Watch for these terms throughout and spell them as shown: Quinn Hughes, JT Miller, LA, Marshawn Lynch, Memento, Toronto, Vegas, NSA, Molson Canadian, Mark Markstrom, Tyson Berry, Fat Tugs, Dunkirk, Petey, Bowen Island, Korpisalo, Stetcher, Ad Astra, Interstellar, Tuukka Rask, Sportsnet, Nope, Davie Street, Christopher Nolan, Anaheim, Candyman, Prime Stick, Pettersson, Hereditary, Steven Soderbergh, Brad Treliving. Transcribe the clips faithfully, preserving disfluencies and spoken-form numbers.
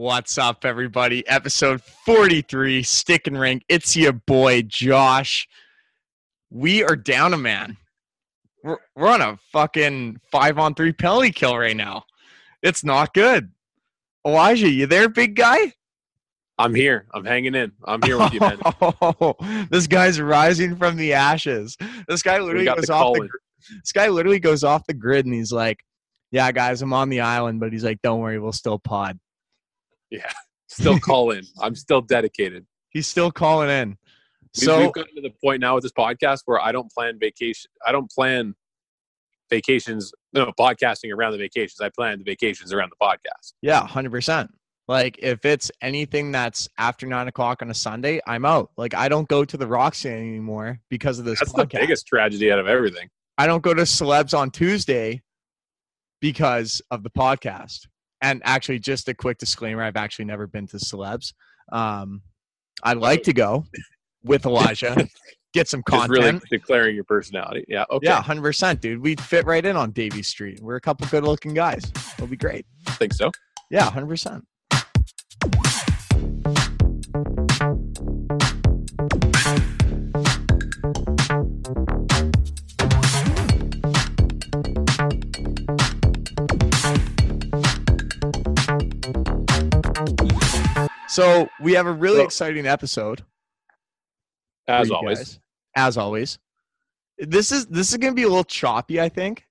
What's up, everybody? Episode forty-three, Stick and Ring. It's your boy, Josh. We are down a man. We're, we're on a fucking five-on-three penalty kill right now. It's not good. Elijah, you there, big guy? I'm here. I'm hanging in. I'm here with you, man. Oh, this guy's rising from the ashes. This guy literally goes the off the, This guy literally goes off the grid, and he's like, yeah, guys, I'm on the island, but he's like, don't worry, we'll still pod. Yeah, still call in. I'm still dedicated. He's still calling in. We've, so we've gotten to the point now with this podcast where I don't plan vacation. I don't plan vacations. No, podcasting around the vacations. I plan the vacations around the podcast. Yeah, one hundred percent. Like if it's anything that's after nine o'clock on a Sunday, I'm out. Like I don't go to the Roxy anymore because of this. That's podcast. The biggest tragedy out of everything. I don't go to Celebs on Tuesday because of the podcast. And actually, just a quick disclaimer, I've actually never been to Celebs. Um, I'd like to go with Elijah, get some content. Just really declaring your personality. Yeah, okay. Yeah, one hundred percent, dude. We'd fit right in on Davie Street. We're a couple good-looking guys. It'll be great. I think so. Yeah, one hundred percent. So we have a really so, exciting episode. As always. Guys. As always. This is this is going to be a little choppy, I think,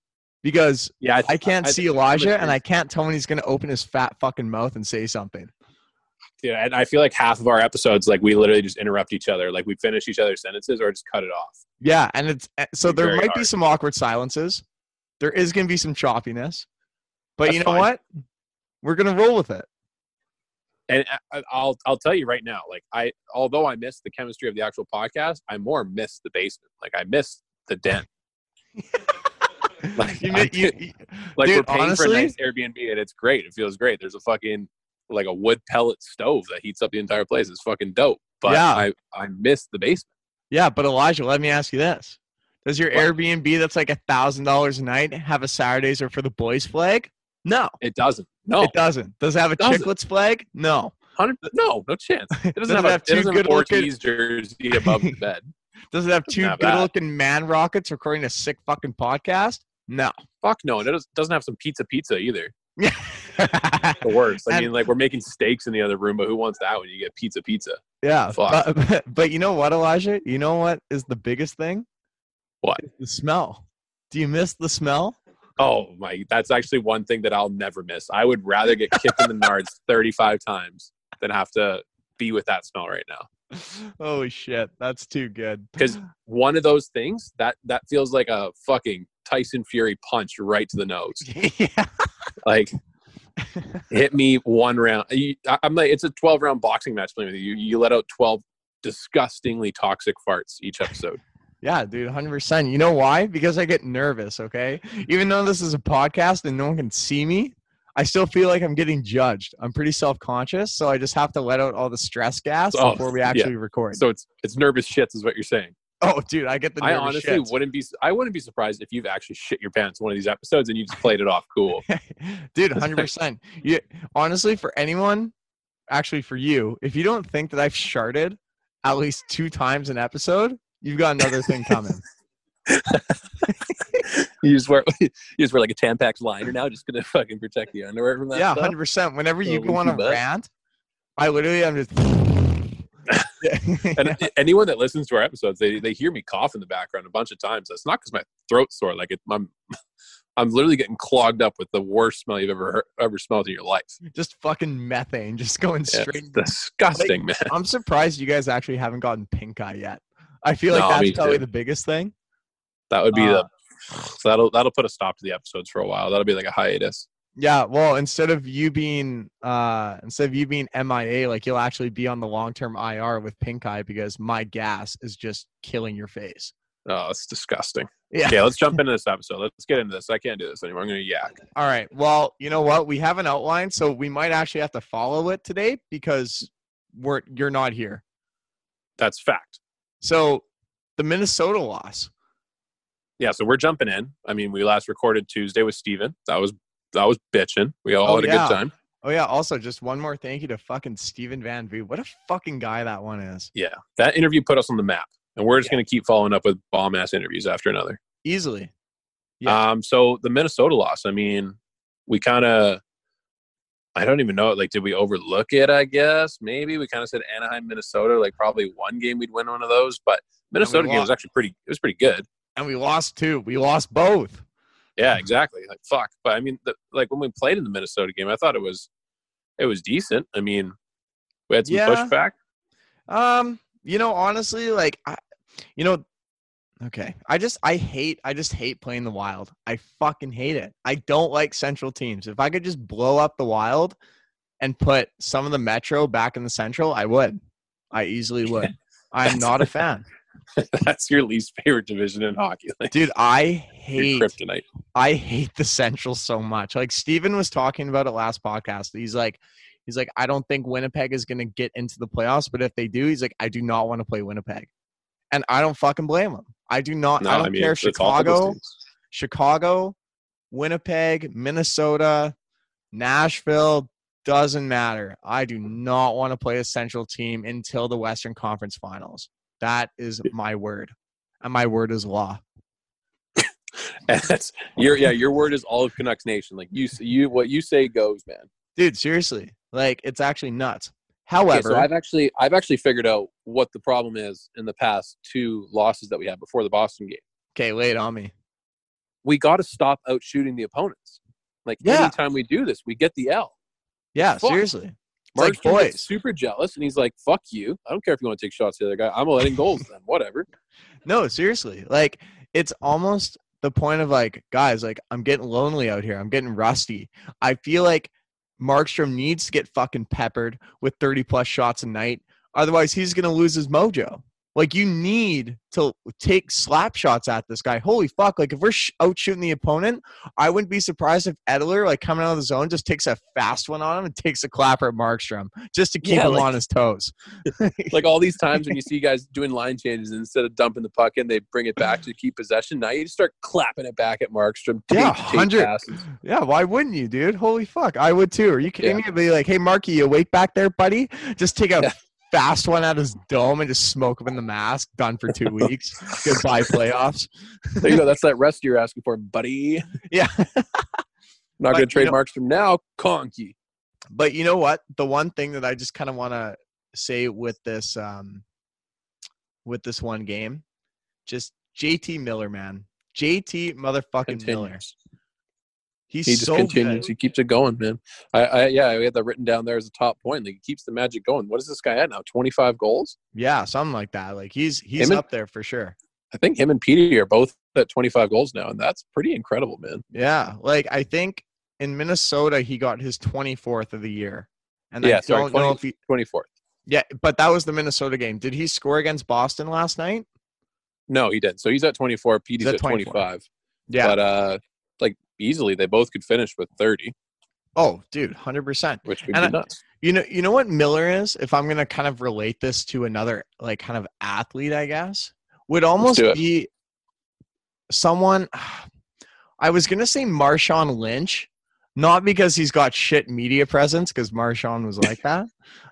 because yeah, I, th- I can't I th- see th- Elijah, th- and I can't tell when he's going to open his fat fucking mouth and say something. Yeah, and I feel like half of our episodes, like we literally just interrupt each other. Like we finish each other's sentences or just cut it off. Yeah, and it's so it's there might hard. be some awkward silences. There is going to be some choppiness. But That's you know fine. what? We're going to roll with it. And I'll I'll tell you right now, like I, although I miss the chemistry of the actual podcast, I more miss the basement. Like I miss the den. like you, I, you, you, like dude, we're paying honestly, for a nice Airbnb, and it's great. It feels great. There's a fucking like a wood pellet stove that heats up the entire place. It's fucking dope. But yeah. I I miss the basement. Yeah, but Elijah, let me ask you this: does your what? Airbnb that's like a thousand dollars a night have a Saturdays or for the boys flag? No, it doesn't. No, it doesn't. Does it have a Chicklets flag? No, no, no chance. It doesn't, doesn't have, have a, two good looking jersey above the bed. Does it have doesn't two have good that. looking man rockets recording a sick fucking podcast? No, fuck no. And it doesn't have some pizza pizza either. Yeah, the worst. I and, mean, like we're making steaks in the other room, but who wants that when you get pizza pizza? Yeah, fuck. But, but you know what, Elijah? You know what is the biggest thing? What? It's the smell. Do you miss the smell? Oh my, that's actually one thing that I'll never miss. I would rather get kicked in the nards thirty-five times than have to be with that smell right now. Holy shit, that's too good. Because one of those things, that, that feels like a fucking Tyson Fury punch right to the nose. Yeah. Like, hit me one round. You, I'm like, it's a twelve-round boxing match playing with you. you. You let out twelve disgustingly toxic farts each episode. Yeah, dude, one hundred percent. You know why? Because I get nervous, okay? Even though this is a podcast and no one can see me, I still feel like I'm getting judged. I'm pretty self-conscious, so I just have to let out all the stress gas oh, before we actually yeah. record. So it's it's nervous shits is what you're saying. Oh, dude, I get the nervous I honestly shits. wouldn't be I wouldn't be surprised if you've actually shit your pants one of these episodes and you just played it off cool. Dude, one hundred percent. You, honestly, for anyone, actually for you, if you don't think that I've sharted at least two times an episode, you've got another thing coming. you just wear you just wear like a Tampax liner now, just gonna fucking protect the underwear from that. Yeah, hundred percent. Whenever you go on a rant, I literally am just. And anyone that listens to our episodes, they they hear me cough in the background a bunch of times. That's not because my throat's sore. Like it, I'm I'm literally getting clogged up with the worst smell you've ever ever smelled in your life. Just fucking methane, just going straight. Yeah, disgusting, like, man. I'm surprised you guys actually haven't gotten pink eye yet. I feel like no, that's probably too. the biggest thing. That would be uh, the so that'll that'll put a stop to the episodes for a while. That'll be like a hiatus. Yeah, well, instead of you being uh, instead of you being M I A, like you'll actually be on the long term I R with pink eye because my gas is just killing your face. Oh, that's disgusting. Yeah. Okay, let's jump into this episode. Let's get into this. I can't do this anymore. I'm gonna yak. All right. Well, you know what? We have an outline, so we might actually have to follow it today because we're you're not here. That's fact. So, the Minnesota loss. Yeah, so we're jumping in. I mean, we last recorded Tuesday with Steven. That was that was bitching. We all oh, had a yeah. good time. Oh, yeah. Also, just one more thank you to fucking Steven Van Vue. What a fucking guy that one is. Yeah. That interview put us on the map. And we're just yeah. going to keep following up with bomb-ass interviews after another. Easily. Yeah. Um, so, the Minnesota loss, I mean, we kind of – I don't even know. Like, did we overlook it, I guess? Maybe. We kind of said Anaheim, Minnesota. Like, probably one game we'd win one of those. But Minnesota game was actually pretty – it was pretty good. And we lost two. We lost both. Yeah, exactly. Like, fuck. But, I mean, the, like, when we played in the Minnesota game, I thought it was it was decent. I mean, we had some yeah. pushback. Um, you know, honestly, like, I, you know, okay. I just, I hate, I just hate playing the Wild. I fucking hate it. I don't like Central teams. If I could just blow up the Wild and put some of the Metro back in the Central, I would. I easily would. I'm not a fan. That's your least favorite division in hockey. Like, dude, I hate kryptonite. I hate the Central so much. Like, Steven was talking about it last podcast. He's like, he's like, I don't think Winnipeg is going to get into the playoffs, but if they do, he's like, I do not want to play Winnipeg. And I don't fucking blame him. I do not. No, I don't I mean, care. Chicago, Chicago, Winnipeg, Minnesota, Nashville, doesn't matter. I do not want to play a Central team until the Western Conference Finals. That is my word, and my word is law. And that's your yeah. Your word is all of Canucks Nation. Like you, you what you say goes, man. Dude, seriously, like it's actually nuts. However, okay, so I've actually I've actually figured out what the problem is in the past two losses that we had before the Boston game. Okay, lay it on me. We got to stop out shooting the opponents. Like yeah. anytime we do this, we get the L. Yeah, fuck. Seriously. Mark's like super jealous, and he's like, fuck you. I don't care if you want to take shots to the other guy. I'm letting goals then. Whatever. No, seriously. Like, it's almost the point of, like, guys, like, I'm getting lonely out here. I'm getting rusty. I feel like Markstrom needs to get fucking peppered with thirty-plus shots a night. Otherwise, he's going to lose his mojo. Like, you need to take slap shots at this guy. Holy fuck. Like, if we're sh- out shooting the opponent, I wouldn't be surprised if Edler, like, coming out of the zone, just takes a fast one on him and takes a clapper at Markstrom just to keep yeah, him like, on his toes. Like, all these times when you see guys doing line changes, instead of dumping the puck in, they bring it back to keep possession. Now you just start clapping it back at Markstrom. Take, yeah, one hundred. Yeah, why wouldn't you, dude? Holy fuck. I would too. Are you kidding yeah. me? I'd be like, hey, Marky, you awake back there, buddy? Just take a yeah. fast one out of his dome and just smoke him in the mask. Done for two weeks. Goodbye playoffs. There you go. That's that rest you're asking for, buddy. Yeah. I'm not going to trade Markstrom now. Conky. But you know what? The one thing that I just kind of want to say with this, um, with this one game, just J T Miller, man. J T motherfucking continues. Miller. He's he just so continues. Good. He keeps it going, man. I, I yeah, we had that written down there as a top point. Like, he keeps the Magic going. What is this guy at now? twenty-five goals? Yeah, something like that. Like, he's he's him up and, there for sure. I think him and Petey are both at twenty-five goals now, and that's pretty incredible, man. Yeah, like I think in Minnesota he got his twenty-fourth of the year, and yeah, I sorry, don't twenty, know if he twenty-fourth. Yeah, but that was the Minnesota game. Did he score against Boston last night? No, he didn't. So he's at twenty-four. Petey's at twenty-four. twenty-five. Yeah, but uh, like. Easily, they both could finish with thirty. Oh, dude, one hundred percent. Which would and be nuts. I, you know, you know what Miller is? If I'm going to kind of relate this to another, like, kind of athlete, I guess, would almost be someone. I was going to say Marshawn Lynch, not because he's got shit media presence, because Marshawn was like that,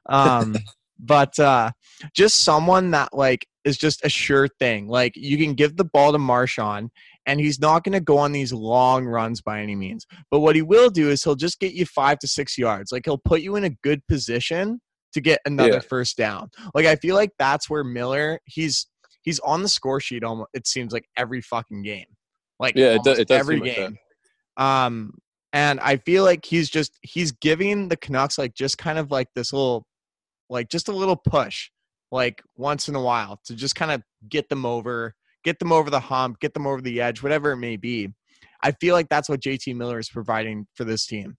um, but uh, just someone that, like, is just a sure thing. Like, you can give the ball to Marshawn, and he's not going to go on these long runs by any means. But what he will do is he'll just get you five to six yards. Like, he'll put you in a good position to get another yeah. first down. Like, I feel like that's where Miller, he's he's on the score sheet almost, it seems like, every fucking game. Like, yeah, it does, it does every game. Like um, and I feel like he's just, he's giving the Canucks, like, just kind of like this little, like, just a little push, like, once in a while to just kind of get them over. Get them over the hump, get them over the edge, whatever it may be. I feel like that's what J T Miller is providing for this team.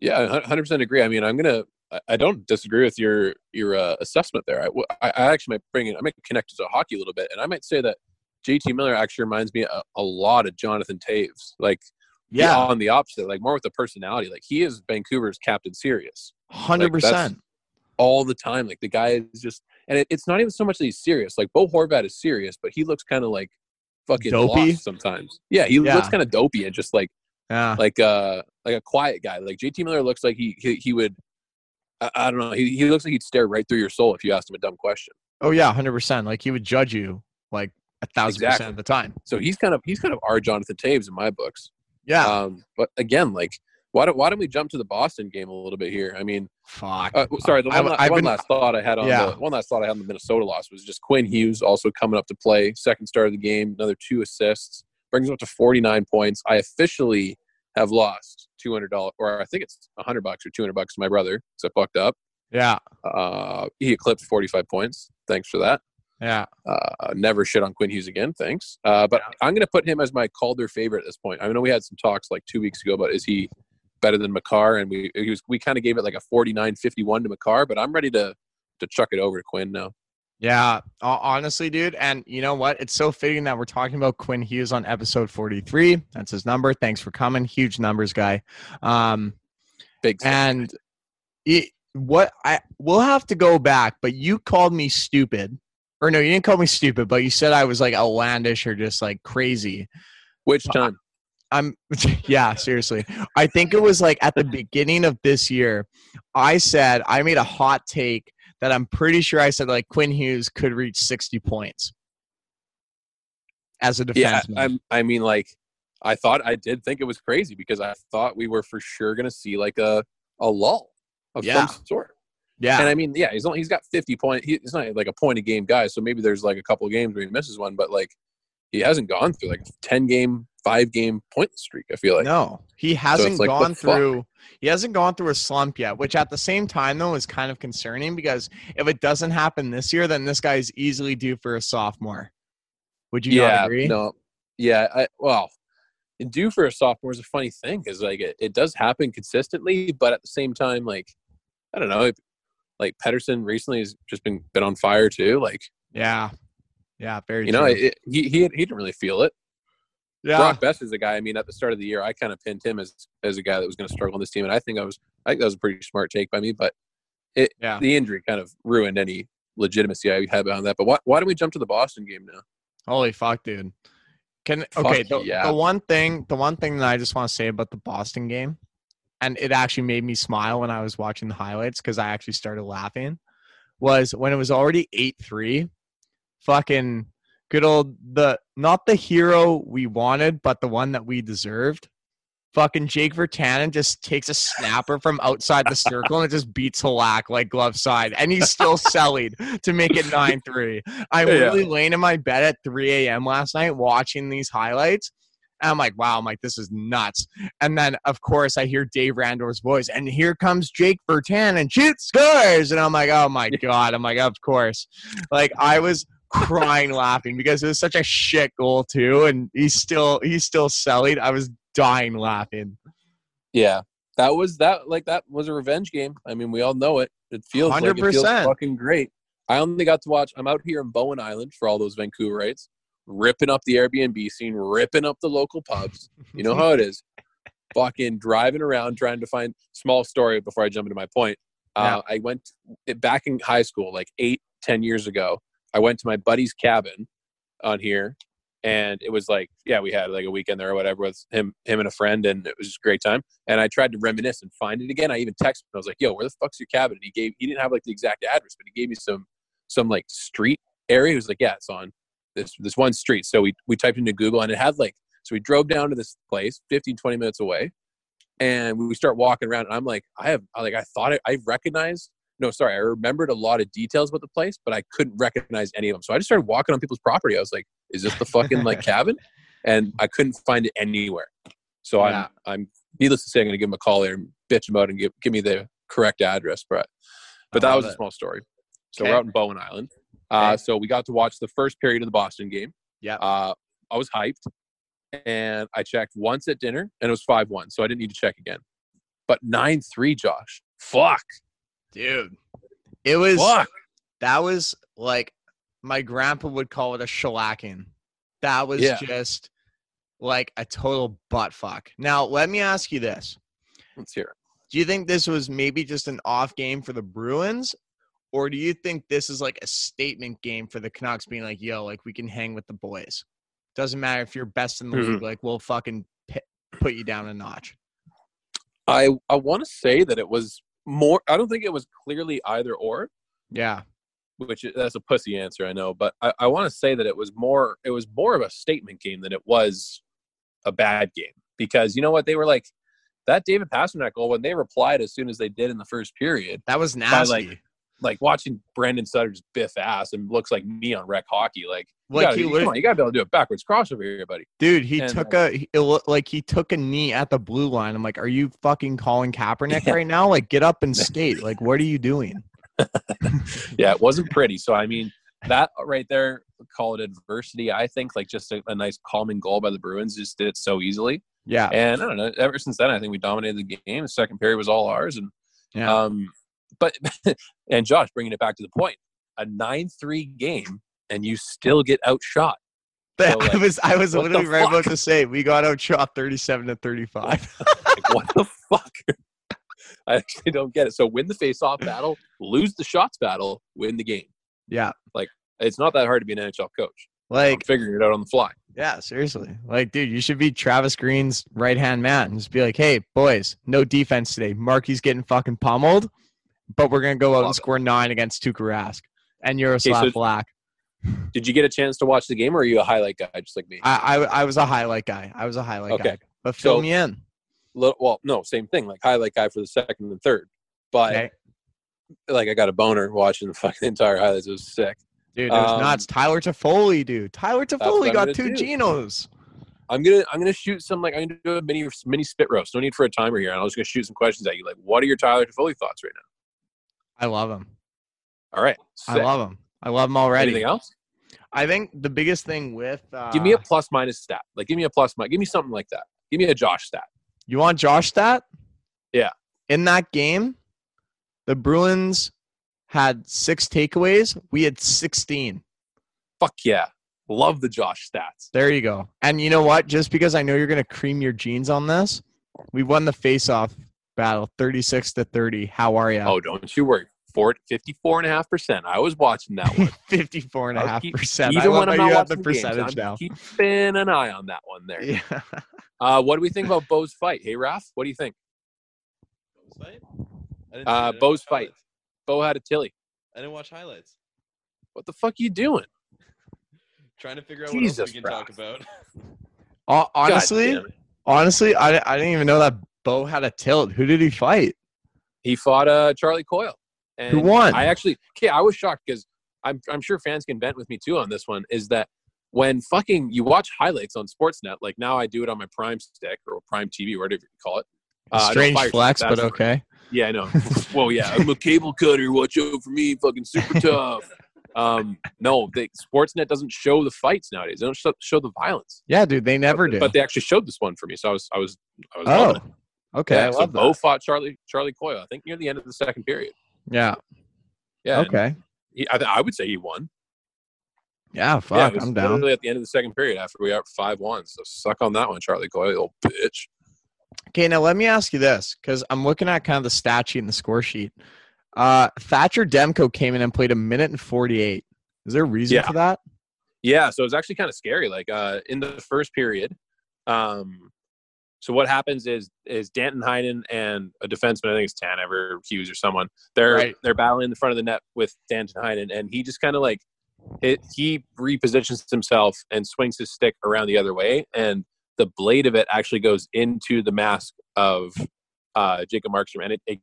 Yeah, one hundred percent agree. I mean, I'm going to – I don't disagree with your your uh, assessment there. I, I actually might bring it – I might connect it to hockey a little bit, and I might say that J T Miller actually reminds me a, a lot of Jonathan Toews. Like, yeah, on the opposite, like more with the personality. Like, he is Vancouver's Captain Sirius. one hundred percent. Like, that's all the time. Like, the guy is just – And it, it's not even so much that he's serious. Like, Bo Horvat is serious, but he looks kind of like fucking dopey lost sometimes. Yeah, he yeah. looks kind of dopey and just like, yeah. like uh, like a quiet guy. Like J T Miller looks like he he, he would, I, I don't know, he, he looks like he'd stare right through your soul if you asked him a dumb question. Oh yeah, one hundred percent. Like he would judge you like a thousand exactly. percent of the time. So he's kind of he's kind of our Jonathan Toews in my books. Yeah. Um, but again, like why don't why don't we jump to the Boston game a little bit here? I mean, fuck. Uh, sorry, the one, I, one been, last thought I had on yeah. the one last thought I had on the Minnesota loss was just Quinn Hughes also coming up to play, second start of the game, another two assists, brings him up to forty-nine points. I officially have lost two hundred dollars, or I think it's one hundred bucks or two hundred bucks to my brother because I fucked up. Yeah. Uh, he eclipsed forty-five points. Thanks for that. Yeah. Uh, never shit on Quinn Hughes again. Thanks. Uh, but yeah. I'm going to put him as my Calder favorite at this point. I know we had some talks like two weeks ago about is he better than Makar, and we he was, we kind of gave it like a forty-nine fifty-one to Makar, but I'm ready to to chuck it over to Quinn now. Yeah, honestly, dude. And you know what? It's so fitting that we're talking about Quinn Hughes on episode forty-three. That's his number. Thanks for coming. Huge numbers guy. Um, Big. And it, what I we'll have to go back, but you called me stupid. Or no, you didn't call me stupid, but you said I was like outlandish or just like crazy. Which time? I'm yeah, seriously. I think it was like at the beginning of this year, I said I made a hot take that I'm pretty sure I said like Quinn Hughes could reach sixty points as a defenseman. Yeah, I'm, I mean, like I thought I did think it was crazy because I thought we were for sure going to see like a, a lull of yeah. some sort. Yeah. And I mean, yeah, he's only, he's got fifty points. He, he's not like a point a game guy. So maybe there's like a couple of games where he misses one, but like he hasn't gone through like a ten game, five game point streak. I feel like no, he hasn't so like, gone through, he hasn't gone through a slump yet, which at the same time though is kind of concerning because if it doesn't happen this year, then this guy is easily due for a sophomore. Would you yeah, not agree? No. Yeah. I, well, due for a sophomore is a funny thing. Cause like it, it does happen consistently, but at the same time, like, I don't know. It, Like Pettersson recently has just been been on fire too. Like yeah, yeah, very. You know, it, it, he he he didn't really feel it. Yeah, Brock Besser is a guy. I mean, at the start of the year, I kind of pinned him as as a guy that was going to struggle on this team, and I think I was I think that was a pretty smart take by me. But it yeah. the injury kind of ruined any legitimacy I had behind that. But why why don't we jump to the Boston game now? Holy fuck, dude! Can fuck okay the, yeah. the one thing the one thing that I just want to say about the Boston game. And it actually made me smile when I was watching the highlights because I actually started laughing, was when it was already eight three, fucking good old, the not the hero we wanted, but the one that we deserved. Fucking Jake Virtanen just takes a snapper from outside the circle and it just beats Halak like glove side. And he's still selling to make it nine three. I yeah. really laying in my bed at three a.m. last night watching these highlights. And I'm like, wow, I'm like, this is nuts. And then, of course, I hear Dave Randor's voice, and here comes Jake Virtanen, and shoot scores. And I'm like, oh, my God. I'm like, of course. Like, I was crying laughing because it was such a shit goal, too. And he's still he's still selling. I was dying laughing. Yeah. That was that like that was a revenge game. I mean, we all know it. It feels one hundred percent. Like it feels fucking great. I only got to watch. I'm out here in Bowen Island for all those Vancouverites. Ripping up the Airbnb scene, ripping up the local pubs. You know how it is. Fucking driving around trying to find small story before I jump into my point. Uh, yeah. I went back in high school, like eight, ten years ago. I went to my buddy's cabin on here, and it was like, yeah, we had like a weekend there or whatever with him, him and a friend, and it was just a great time. And I tried to reminisce and find it again. I even texted him. I was like, "Yo, where the fuck's your cabin?" And he gave. He didn't have like the exact address, but he gave me some some like street area. He was like, "Yeah, it's on this this one street." So we, we typed into Google and it had like, so we drove down to this place fifteen, twenty minutes away, and we start walking around, and I'm like, I have, like, I thought I, I recognized, no, sorry. I remembered a lot of details about the place, but I couldn't recognize any of them. So I just started walking on people's property. I was like, is this the fucking like cabin? And I couldn't find it anywhere. So yeah. I'm, I'm needless to say, I'm going to give him a call there and bitch him out and give, give me the correct address, Brett. But that was it. A small story. So okay. We're out in Bowen Island. Uh, so we got to watch the first period of the Boston game. Yeah. Uh, I was hyped, and I checked once at dinner, and it was five one, so I didn't need to check again. But nine three, Josh. Fuck. Dude. It was Fuck. That was like my grandpa would call it a shellacking. That was yeah. just like a total butt fuck. Now, let me ask you this. Let's hear it. Do you think this was maybe just an off game for the Bruins? Or do you think this is like a statement game for the Canucks being like, yo, like we can hang with the boys? Doesn't matter if you're best in the mm-hmm. league, like we'll fucking pit, put you down a notch. I I want to say that it was more. I don't think it was clearly either or. Yeah, which is, that's a pussy answer, I know, but I, I want to say that it was more. It was more of a statement game than it was a bad game, because you know what, they were like that David Pastrnak goal when they replied as soon as they did in the first period. That was nasty. By, like, Like watching Brandon Sutter's biff ass and looks like me on rec hockey. Like, like you, gotta, he come on, you gotta be able to do a backwards crossover here, buddy. Dude, he and, took a it looked like he took a knee at the blue line. I'm like, are you fucking calling Kaepernick yeah. right now? Like, get up and skate. Like, what are you doing? Yeah, it wasn't pretty. So I mean, that right there, call it adversity. I think like just a, a nice calming goal by the Bruins. Just did it so easily. Yeah, and I don't know. Ever since then, I think we dominated the game. The second period was all ours, and yeah. um. But and Josh, bringing it back to the point, a nine three game, and you still get outshot. So, like, I was I was literally right fuck? about to say we got outshot thirty-seven to thirty-five. Like, what the fuck? I actually don't get it. So win the face-off battle, lose the shots battle, win the game. Yeah, like it's not that hard to be an N H L coach. Like I'm figuring it out on the fly. Yeah, seriously. Like, dude, you should be Travis Green's right-hand man and just be like, hey, boys, no defense today. Markie's getting fucking pummeled. But we're going to go out and score nine against Tuukka Rask and Yaroslav okay, so Black. Did you get a chance to watch the game, or are you a highlight guy just like me? I I, I was a highlight guy. I was a highlight okay. guy. But fill so, me in. Well, no, same thing. Like, highlight guy for the second and third. But, okay. like, I got a boner watching the fucking entire highlights. It was sick. Dude, it was um, nuts. Tyler Toffoli, dude. Tyler Toffoli got two do. Genos. I'm gonna I'm gonna shoot some like I'm gonna do a mini mini spit roast. No need for a timer here. And I was gonna shoot some questions at you. Like, what are your Tyler Toffoli thoughts right now? I love him. All right. Sick. I love him. I love him already. Anything else? I think the biggest thing with uh, – give me a plus-minus stat. Like, give me a plus-minus. Give me something like that. Give me a Josh stat. You want Josh stat? Yeah. In that game, the Bruins had six takeaways. We had sixteen. Fuck yeah. Love the Josh stats. There you go. And you know what? Just because I know you're going to cream your jeans on this, we won the face-off battle thirty-six to thirty. How are you? Oh, don't you worry. fifty-four and a half percent. I was watching that one. fifty-four and a half percent. Even when I'm not watching the percentage now. Keeping an eye on that one there. Yeah. uh, what do we think about Bo's fight? Hey, Raph, what do you think? Bo's fight? I didn't uh, Bo's fight. Highlights. Bo had a tilly. I didn't watch highlights. What the fuck are you doing? Trying to figure out Jesus what else we can Raph. talk about. uh, honestly, honestly, I, I didn't even know that Bo had a tilt. Who did he fight? He fought uh, Charlie Coyle. And who won? I actually, okay, I was shocked because I'm I'm sure fans can vent with me too on this one, is that when fucking you watch highlights on Sportsnet, like now I do it on my Prime stick or Prime T V, whatever you call it. Uh, Strange flex, but okay. Right. Yeah, I know. Well, yeah, I'm a cable cutter. Watch out for me. Fucking super tough. Um, no, they, Sportsnet doesn't show the fights nowadays. They don't show, show the violence. Yeah, dude, they never but, do. But they actually showed this one for me, so I was I was I was oh, loving it. Okay, yeah, I so love that. Bo fought Charlie Charlie Coyle, I think, near the end of the second period. Yeah. Yeah. Okay. He, I, th- I would say he won. Yeah. Fuck. Yeah, I'm down. Literally at the end of the second period, after we are five one, so suck on that one, Charlie Coyle, little bitch. Okay. Now let me ask you this, because I'm looking at kind of the stat sheet and the score sheet. Uh, Thatcher Demko came in and played a minute and forty-eight. Is there a reason yeah. for that? Yeah. So it was actually kind of scary. Like uh, in the first period. Um, So what happens is is Danton Heinen and a defenseman, I think it's Tanev or Hughes or someone, they're right. they're battling in the front of the net with Danton Heinen, and he just kind of like it, he repositions himself and swings his stick around the other way, and the blade of it actually goes into the mask of uh, Jacob Markstrom, and it, it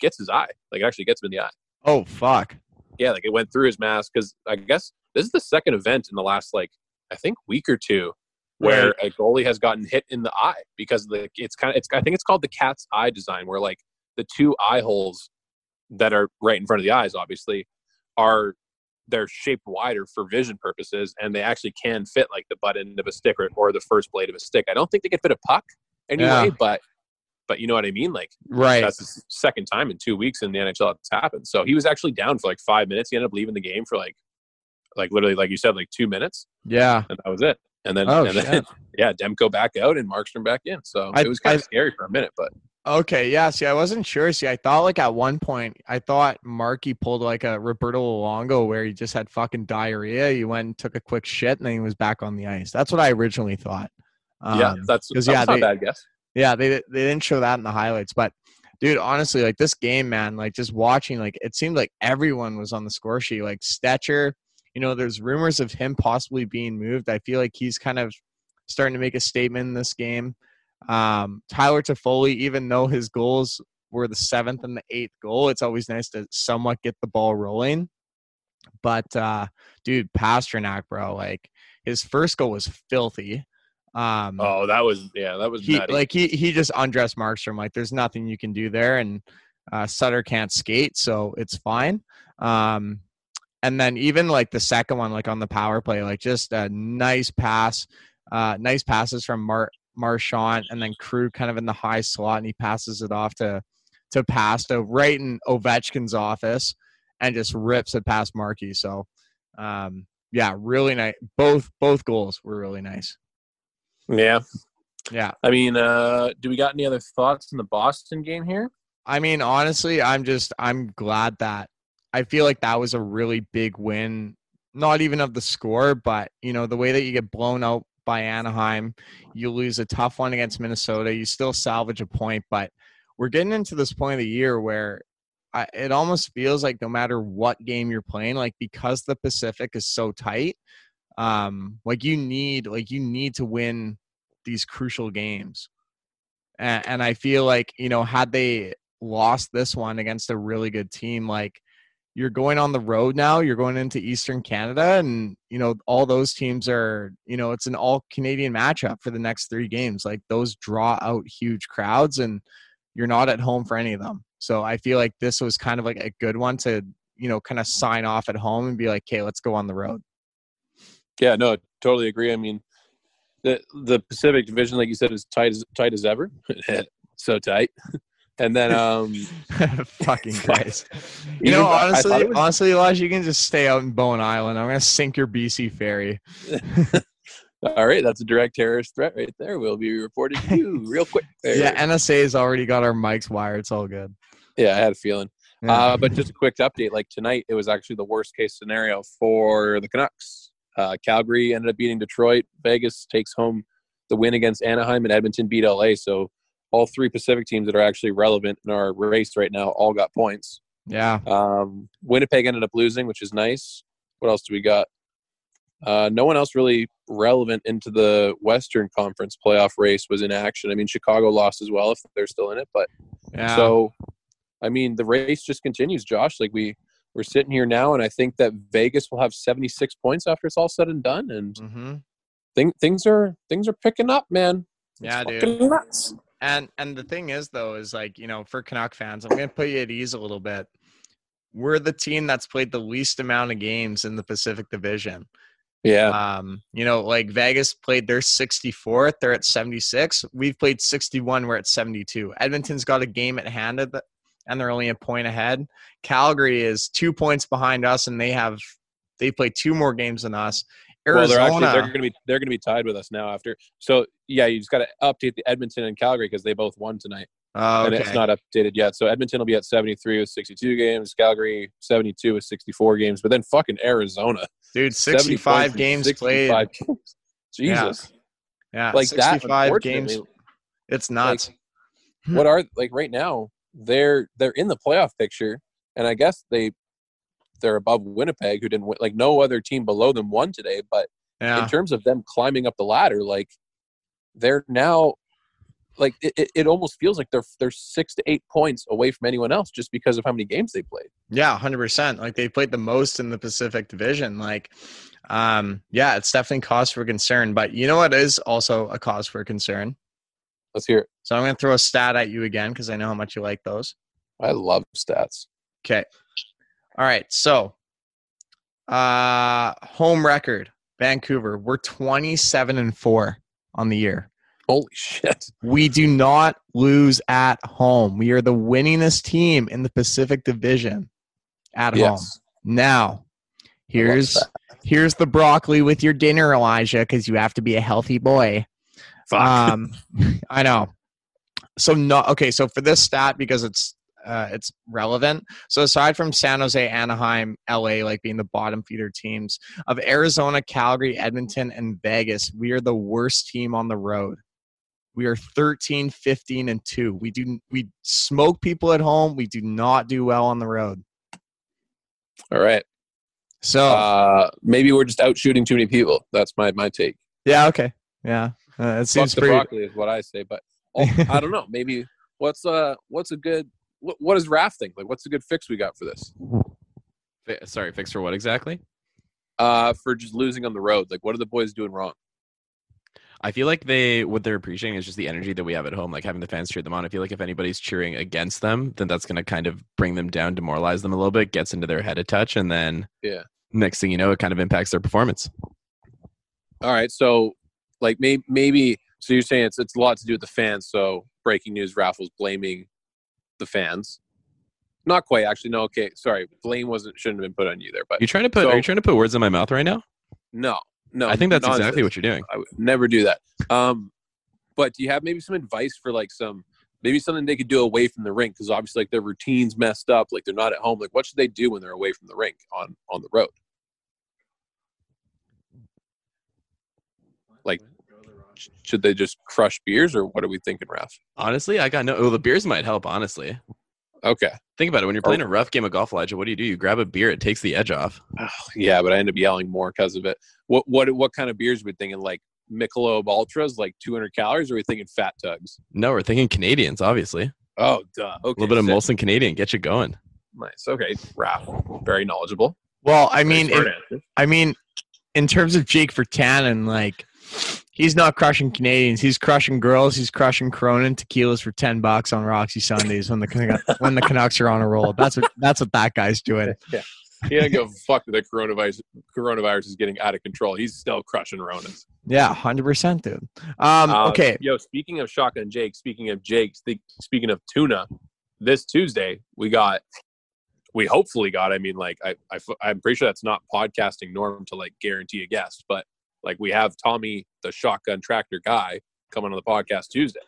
gets his eye. Like it actually gets him in the eye. Oh fuck! Yeah, like it went through his mask, because I guess this is the second event in the last like I think week or two where right. a goalie has gotten hit in the eye because of the it's kind of it's I think it's called the cat's eye design, where like the two eye holes that are right in front of the eyes obviously are they're shaped wider for vision purposes, and they actually can fit like the butt end of a stick or, or the first blade of a stick. I don't think they can fit a puck anyway, yeah. but but you know what I mean, like right. That's the second time in two weeks in the N H L it's happened. So he was actually down for like five minutes. He ended up leaving the game for like like literally like you said like two minutes. Yeah, and that was it. And then, oh, and then yeah, Demko back out and Markstrom back in. So I, it was kind I, of scary for a minute, but. Okay, yeah. See, I wasn't sure. See, I thought like at one point, I thought Marky pulled like a Roberto Luongo where he just had fucking diarrhea. He went and took a quick shit and then he was back on the ice. That's what I originally thought. Um, yeah, that's, that's yeah, not they, a bad guess. Yeah, they they didn't show that in the highlights. But, dude, honestly, like, this game, man, like, just watching, like, it seemed like everyone was on the score sheet. Like, Stetcher, you know, there's rumors of him possibly being moved. I feel like he's kind of starting to make a statement in this game. Um, Tyler Toffoli, even though his goals were the seventh and the eighth goal, it's always nice to somewhat get the ball rolling. But, uh, dude, Pastrnak, bro, like, his first goal was filthy. Um, oh, that was, yeah, that was he, nutty. Like, he, he just undressed Markstrom. Like, there's nothing you can do there. And uh, Sutter can't skate, so it's fine. Um, and then even, like, the second one, like, on the power play, like, just a nice pass. Uh, nice passes from Mar- Marchand and then Crew kind of in the high slot, and he passes it off to to Pasto right in Ovechkin's office and just rips it past Markey. So, um, yeah, really nice. Both both goals were really nice. Yeah. Yeah. I mean, uh, do we got any other thoughts in the Boston game here? I mean, honestly, I'm just – I'm glad that – I feel like that was a really big win, not even of the score, but, you know, the way that you get blown out by Anaheim, you lose a tough one against Minnesota, you still salvage a point, but we're getting into this point of the year where I, it almost feels like no matter what game you're playing, like, because the Pacific is so tight, um, like you need, like you need to win these crucial games. And, and I feel like, you know, had they lost this one against a really good team, like, you're going on the road now, you're going into Eastern Canada, and, you know, all those teams are, you know, it's an all-Canadian matchup for the next three games. Like, those draw out huge crowds, and you're not at home for any of them. So I feel like this was kind of like a good one to, you know, kind of sign off at home and be like, okay, let's go on the road. Yeah, no, totally agree. I mean, the the Pacific Division, like you said, is tight as tight as ever. So tight. And then, um, fucking Christ, you know, honestly, was... honestly, Elijah, you can just stay out in Bowen Island. I'm going to sink your B C ferry. All right. That's a direct terrorist threat right there. We'll be reporting to you real quick. There. Yeah. N S A has already got our mics wired. It's all good. Yeah. I had a feeling. Yeah. Uh, but just a quick update, like tonight, it was actually the worst case scenario for the Canucks. Uh, Calgary ended up beating Detroit. Vegas takes home the win against Anaheim, and Edmonton beat L A. So, all three Pacific teams that are actually relevant in our race right now all got points. Yeah. Um, Winnipeg ended up losing, which is nice. What else do we got? Uh, no one else really relevant into the Western Conference playoff race was in action. I mean, Chicago lost as well if they're still in it. But yeah. So, I mean, the race just continues, Josh. Like, we, we're sitting here now, and I think that Vegas will have seventy-six points after it's all said and done. And mm-hmm. thing, things are things are picking up, man. Yeah, it's dude. Nuts. And and the thing is, though, is like, you know, for Canuck fans, I'm going to put you at ease a little bit. We're the team that's played the least amount of games in the Pacific Division. Yeah. Um, you know, like Vegas played their sixty-fourth. They're at seventy-six. We've played sixty-one. We're at seventy-two. Edmonton's got a game at hand, at the, and they're only a point ahead. Calgary is two points behind us, and they have they played two more games than us. Arizona. Well, they're actually they're going to be they're going to be tied with us now after. So yeah, you just got to update the Edmonton and Calgary because they both won tonight. Oh, okay. And it's not updated yet. So Edmonton will be at seventy-three with sixty-two games. Calgary seventy-two with sixty-four games. But then fucking Arizona, dude, sixty-five games sixty-five played. Games. Jesus, yeah, yeah. Like sixty-five that, games. It's nuts. Like, what are like right now? They're they're in the playoff picture, and I guess they. They're above Winnipeg, who didn't win. Like, no other team below them won today. But yeah. In terms of them climbing up the ladder, like, they're now, like, it, it almost feels like they're they're six to eight points away from anyone else just because of how many games they played. Yeah, one hundred percent. Like, they played the most in the Pacific Division. Like, um, yeah, it's definitely cause for concern. But you know what is also a cause for concern? Let's hear it. So I'm going to throw a stat at you again because I know how much you like those. I love stats. Okay. All right, so uh, home record, Vancouver. We're twenty-seven and four on the year. Holy shit! We do not lose at home. We are the winningest team in the Pacific Division at yes. home. Now, here's here's the broccoli with your dinner, Elijah, because you have to be a healthy boy. Fuck. Um, I know. So no, okay. So for this stat, because it's. Uh, it's relevant. So aside from San Jose, Anaheim, L A, like being the bottom feeder teams of Arizona, Calgary, Edmonton, and Vegas, we are the worst team on the road. We are thirteen, fifteen, and two. We do we smoke people at home. We do not do well on the road. All right. So uh, maybe we're just out shooting too many people. That's my my take. Yeah. Okay. Yeah. Uh, it seems pretty. Broccoli is what I say, but oh, I don't know. Maybe what's uh what's a good what, what is Raph think? Like, what's a good fix we got for this? Sorry, fix for what exactly? Uh, for just losing on the road. Like, what are the boys doing wrong? I feel like they what they're appreciating is just the energy that we have at home, like having the fans cheer them on. I feel like if anybody's cheering against them, then that's going to kind of bring them down, demoralize them a little bit, gets into their head a touch, and then yeah, next thing you know, it kind of impacts their performance. All right, so like maybe, maybe so you're saying it's it's a lot to do with the fans. So breaking news: Raffles blaming the fans. Not quite, actually. No, okay, sorry. Blame wasn't shouldn't have been put on you there. But you trying to put so, are you trying to put words in my mouth right now? No. No, I think that's nonsense. Exactly what you're doing. I would never do that. Um, but do you have maybe some advice for like some, maybe something they could do away from the rink? Because obviously like their routine's messed up. Like they're not at home. Like what should they do when they're away from the rink on, on the road? Like should they just crush beers or what are we thinking, Raph? Honestly, I got no, well, the beers might help, honestly. Okay. Think about it. When you're playing a rough game of golf, Elijah, what do you do? You grab a beer. It takes the edge off. Oh, yeah, but I end up yelling more because of it. What what what kind of beers are we thinking? Like Michelob Ultras, like two hundred calories? Or are we thinking Fat Tugs? No, we're thinking Canadians, obviously. Oh, duh. Okay, a little bit of Molson Canadian. Get you going. Nice. Okay. Wow. Very knowledgeable. Well, I mean, in, I mean, in terms of Jake Virtanen, like, he's not crushing Canadians. He's crushing girls. He's crushing Corona and tequilas for ten bucks on Roxy Sundays when the when the Canucks are on a roll. That's what that's what that guy's doing. Yeah, he didn't go fuck that the coronavirus coronavirus is getting out of control. He's still crushing Ronas. Yeah, hundred percent, dude. Um, uh, okay. Yo, speaking of Shotgun Jake, speaking of Jake, speaking of tuna, this Tuesday we got, we hopefully got. I mean, like I, I I'm pretty sure that's not podcasting norm to like guarantee a guest, but. Like, we have Tommy, the shotgun tractor guy, coming on the podcast Tuesday.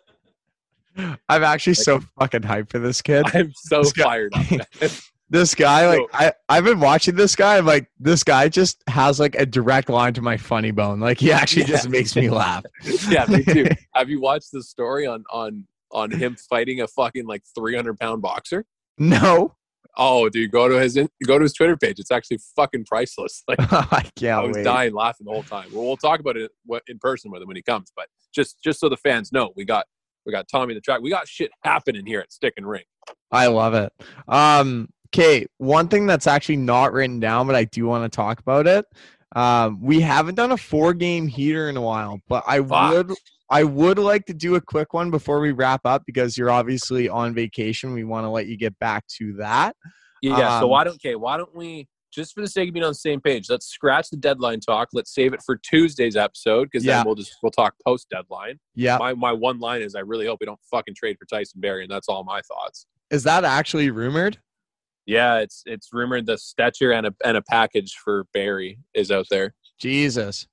I'm actually like, so fucking hyped for this kid. I'm so this fired guy, up. This guy, like, so, I, I've been watching this guy. I'm like, this guy just has, like, a direct line to my funny bone. Like, he actually yeah. just makes me laugh. Yeah, me too. Have you watched the story on, on, on him fighting a fucking, like, three hundred pound boxer? No. Oh, dude, go to his go to his Twitter page. It's actually fucking priceless. Like, I can't I was wait. dying laughing the whole time. Well, we'll talk about it in person with him when he comes. But just just so the fans know, we got we got Tommy the track. We got shit happening here at Stick and Ring. I love it. Um, okay, one thing that's actually not written down, but I do want to talk about it. Um, we haven't done a four game heater in a while, but I Fuck. would I would like to do a quick one before we wrap up because you're obviously on vacation. We want to let you get back to that. Yeah. Um, so why don't okay, why don't we just for the sake of being on the same page, let's scratch the deadline talk. Let's save it for Tuesday's episode because yeah. then we'll just we'll talk post deadline. Yeah. My my one line is I really hope we don't fucking trade for Tyson Berry, and that's all my thoughts. Is that actually rumored? Yeah, it's it's rumored the Stetcher and a and a package for Berry is out there. Jesus.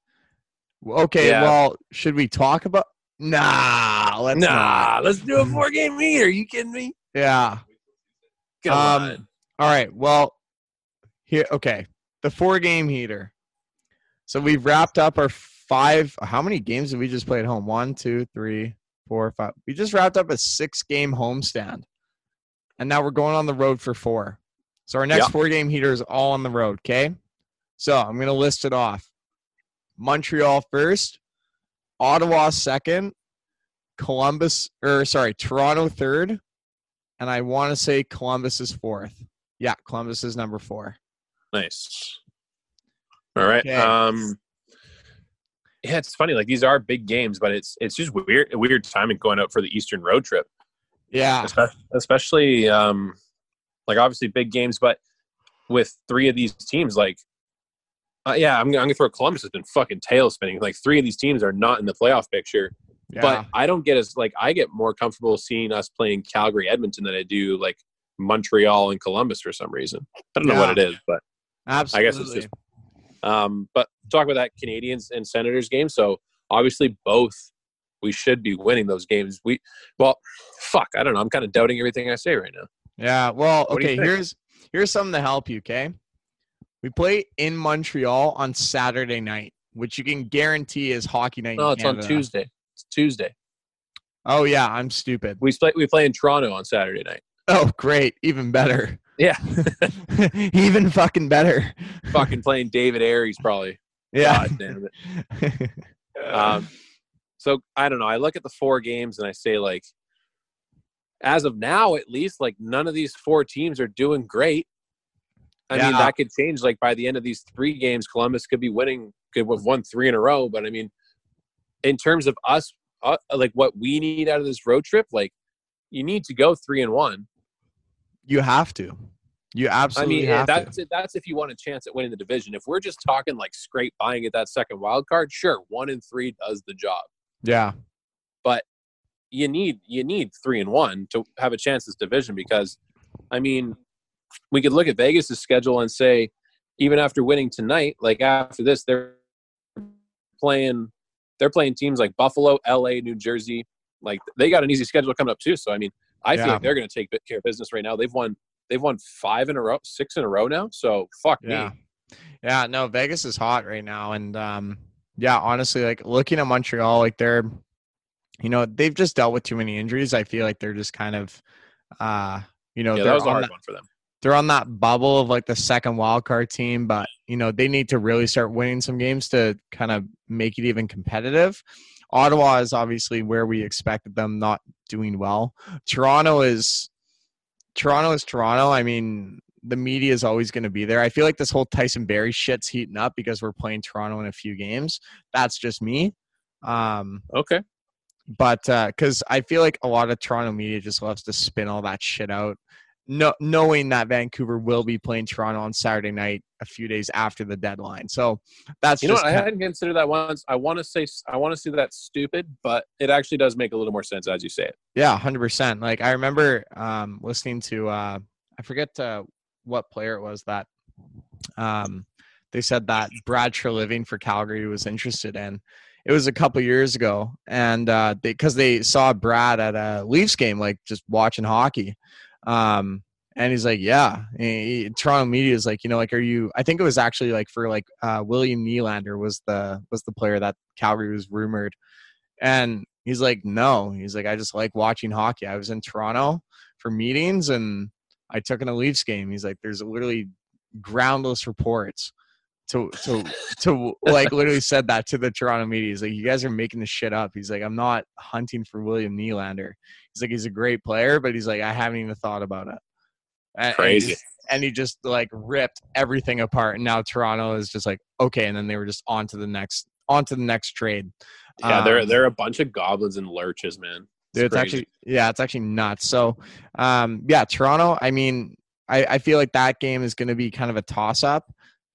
Okay, yeah. Well, should we talk about? Nah, let's nah, not. let's do a four-game lead. Are you kidding me? Yeah. Come um, on. All right. Well, here. Okay, the four-game heater. So we've wrapped up our five. How many games did we just play at home? One, two, three, four, five. We just wrapped up a six-game homestand, and now we're going on the road for four. So our next yep. four-game heater is all on the road. Okay. So I'm gonna list it off. Montreal first, Ottawa second, Columbus or sorry, Toronto third, and I want to say Columbus is fourth. Yeah, Columbus is number four. Nice. All right. Okay. Um, yeah, it's funny. Like these are big games, but it's it's just weird weird timing going out for the Eastern road trip. Yeah, especially, especially um, like obviously big games, but with three of these teams, like. Uh, yeah, I'm, I'm going to throw Columbus has been fucking tail spinning. Like three of these teams are not in the playoff picture. Yeah. But I don't get as like I get more comfortable seeing us playing Calgary, Edmonton than I do like Montreal and Columbus for some reason. I don't yeah. know what it is, but absolutely. I guess it's just. Um, but talk about that Canadians and Senators game. So obviously both we should be winning those games. We well, fuck, I don't know. I'm kind of doubting everything I say right now. Yeah. Well, what okay. Here's here's something to help you. Okay. We play in Montreal on Saturday night, which you can guarantee is hockey night. No, in it's Canada. on Tuesday. It's Tuesday. Oh, yeah, I'm stupid. We play, we play in Toronto on Saturday night. Oh, great. Even better. Yeah. Even fucking better. Fucking playing David Aries probably. Yeah. God damn it. um, so, I don't know. I look at the four games and I say, like, as of now, at least, like, none of these four teams are doing great. I yeah. mean, that could change. Like, by the end of these three games, Columbus could be winning, could have won three in a row. But, I mean, in terms of us, uh, like, what we need out of this road trip, like, you need to go three and one. You have to. You absolutely I mean, have that's, to. That's if you want a chance at winning the division. If we're just talking, like, scrape buying at that second wild card, sure, one and three does the job. Yeah. But you need you need three and one to have a chance this division because, I mean, we could look at Vegas' schedule and say, even after winning tonight, like after this, they're playing they're playing teams like Buffalo, L A, New Jersey. Like they got an easy schedule coming up too. So I mean, I yeah. feel like they're going to take care of business right now. They've won they've won five in a row, six in a row now. So fuck yeah. me. Yeah, no, Vegas is hot right now, and um, yeah, honestly, like looking at Montreal, like they're, you know, they've just dealt with too many injuries. I feel like they're just kind of, uh, you know, yeah, that was a hard that- one for them. They're on that bubble of like the second wildcard team, but you know, they need to really start winning some games to kind of make it even competitive. Ottawa is obviously where we expected them, not doing well. Toronto is Toronto is Toronto. I mean, the media is always going to be there. I feel like this whole Tyson Berry shit's heating up because we're playing Toronto in a few games. That's just me. Um, okay. But uh, because I feel like a lot of Toronto media just loves to spin all that shit out. No, knowing that Vancouver will be playing Toronto on Saturday night a few days after the deadline. So that's you know what, I hadn't considered that once. I want to say I want to say that's stupid, but it actually does make a little more sense as you say it. Yeah, one hundred percent. Like I remember um, listening to uh, I forget uh, what player it was that um, they said that Brad Treliving for Calgary was interested in. It was a couple years ago, and uh, they because they saw Brad at a Leafs game, like just watching hockey. Um, and he's like, yeah, he, he, Toronto media is like, you know, like, are you, I think it was actually like for like, uh, William Nylander was the, was the player that Calgary was rumored. And he's like, no, he's like, I just like watching hockey. I was in Toronto for meetings and I took in a Leafs game. He's like, there's literally groundless reports to, to, to like literally said that to the Toronto media. He's like, you guys are making this shit up. He's like, I'm not hunting for William Nylander. He's like, he's a great player, but he's like, I haven't even thought about it. And, Crazy. And he, just, and he just like ripped everything apart. And now Toronto is just like, okay. And then they were just on to the next, on to the next trade. Yeah. Um, they're, they're a bunch of goblins and lurches, man. It's, it's actually, yeah, it's actually nuts. So um, yeah, Toronto, I mean, I, I feel like that game is going to be kind of a toss up.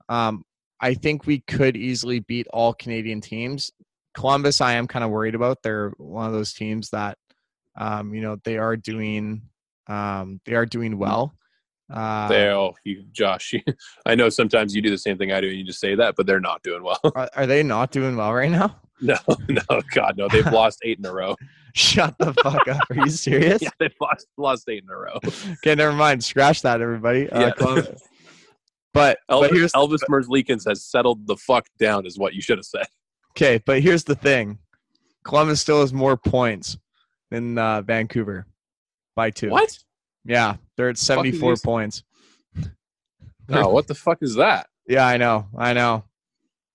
Um, I think we could easily beat all Canadian teams. Columbus, I am kind of worried about. They're one of those teams that, um, you know, they are doing, um, they are doing well. Uh, they oh, you, Josh, you, I know sometimes you do the same thing I do, and you just say that, but they're not doing well. Are, are they not doing well right now? No, no, God, no. They've lost eight in a row. Shut the fuck up. Are you serious? Yeah, they've lost lost eight in a row. Okay, never mind. Scratch that, everybody. Uh, yeah. Columbus. But Elvis, but here's, Elvis Merzlikins has settled the fuck down is what you should have said. Okay, but here's the thing. Columbus still has more points than uh, Vancouver by two. What? Yeah, they're at seventy-four points. Oh, what the fuck is that? Yeah, I know. I know.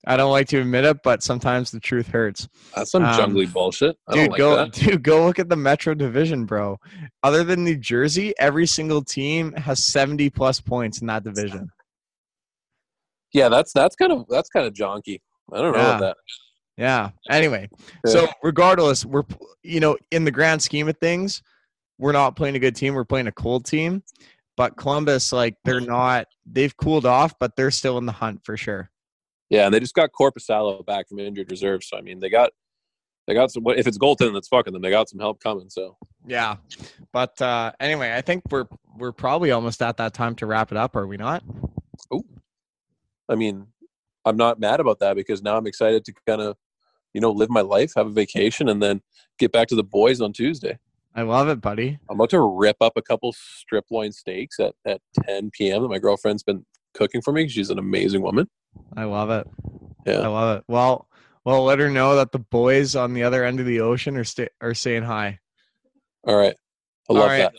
I don't like to admit it, but sometimes the truth hurts. That's some um, jungly bullshit. I dude, don't like go, that. Dude, go look at the Metro Division, bro. Other than New Jersey, every single team has seventy-plus points in that division. Yeah, that's that's kind of that's kind of jonky. I don't know yeah. about that. Yeah. Anyway, yeah. So regardless, we're you know in the grand scheme of things, we're not playing a good team. We're playing a cold team, but Columbus, like they're not. They've cooled off, but they're still in the hunt for sure. Yeah, and they just got Korpisalo back from injured reserve. So I mean, they got they got some. If it's goaltending that's fucking them, they got some help coming. So yeah, but uh, anyway, I think we're we're probably almost at that time to wrap it up. Are we not? Oh. I mean, I'm not mad about that because now I'm excited to kind of, you know, live my life, have a vacation, and then get back to the boys on Tuesday. I love it, buddy. I'm about to rip up a couple strip loin steaks at, at ten p.m. that my girlfriend's been cooking for me. She's an amazing woman. I love it. Yeah. I love it. Well, well, let her know that the boys on the other end of the ocean are sta- are saying hi. All right. I love All right. that.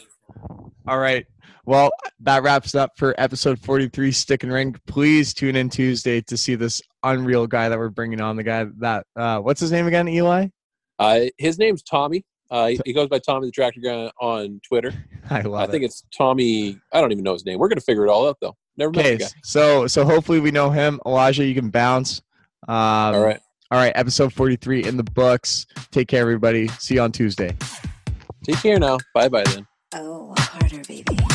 All right. Well, that wraps up for episode forty-three, Stick and Ring. Please tune in Tuesday to see this unreal guy that we're bringing on. The guy that uh, – what's his name again, Eli? Uh, his name's Tommy. Uh, he, he goes by Tommy the Tractor Guy on Twitter. I love I it. I think it's Tommy. I don't even know his name. We're going to figure it all out, though. Never mind. Okay, so, so hopefully we know him. Elijah, you can bounce. Um, all right. All right, episode forty-three in the books. Take care, everybody. See you on Tuesday. Take care now. Bye-bye then. Oh, harder, baby.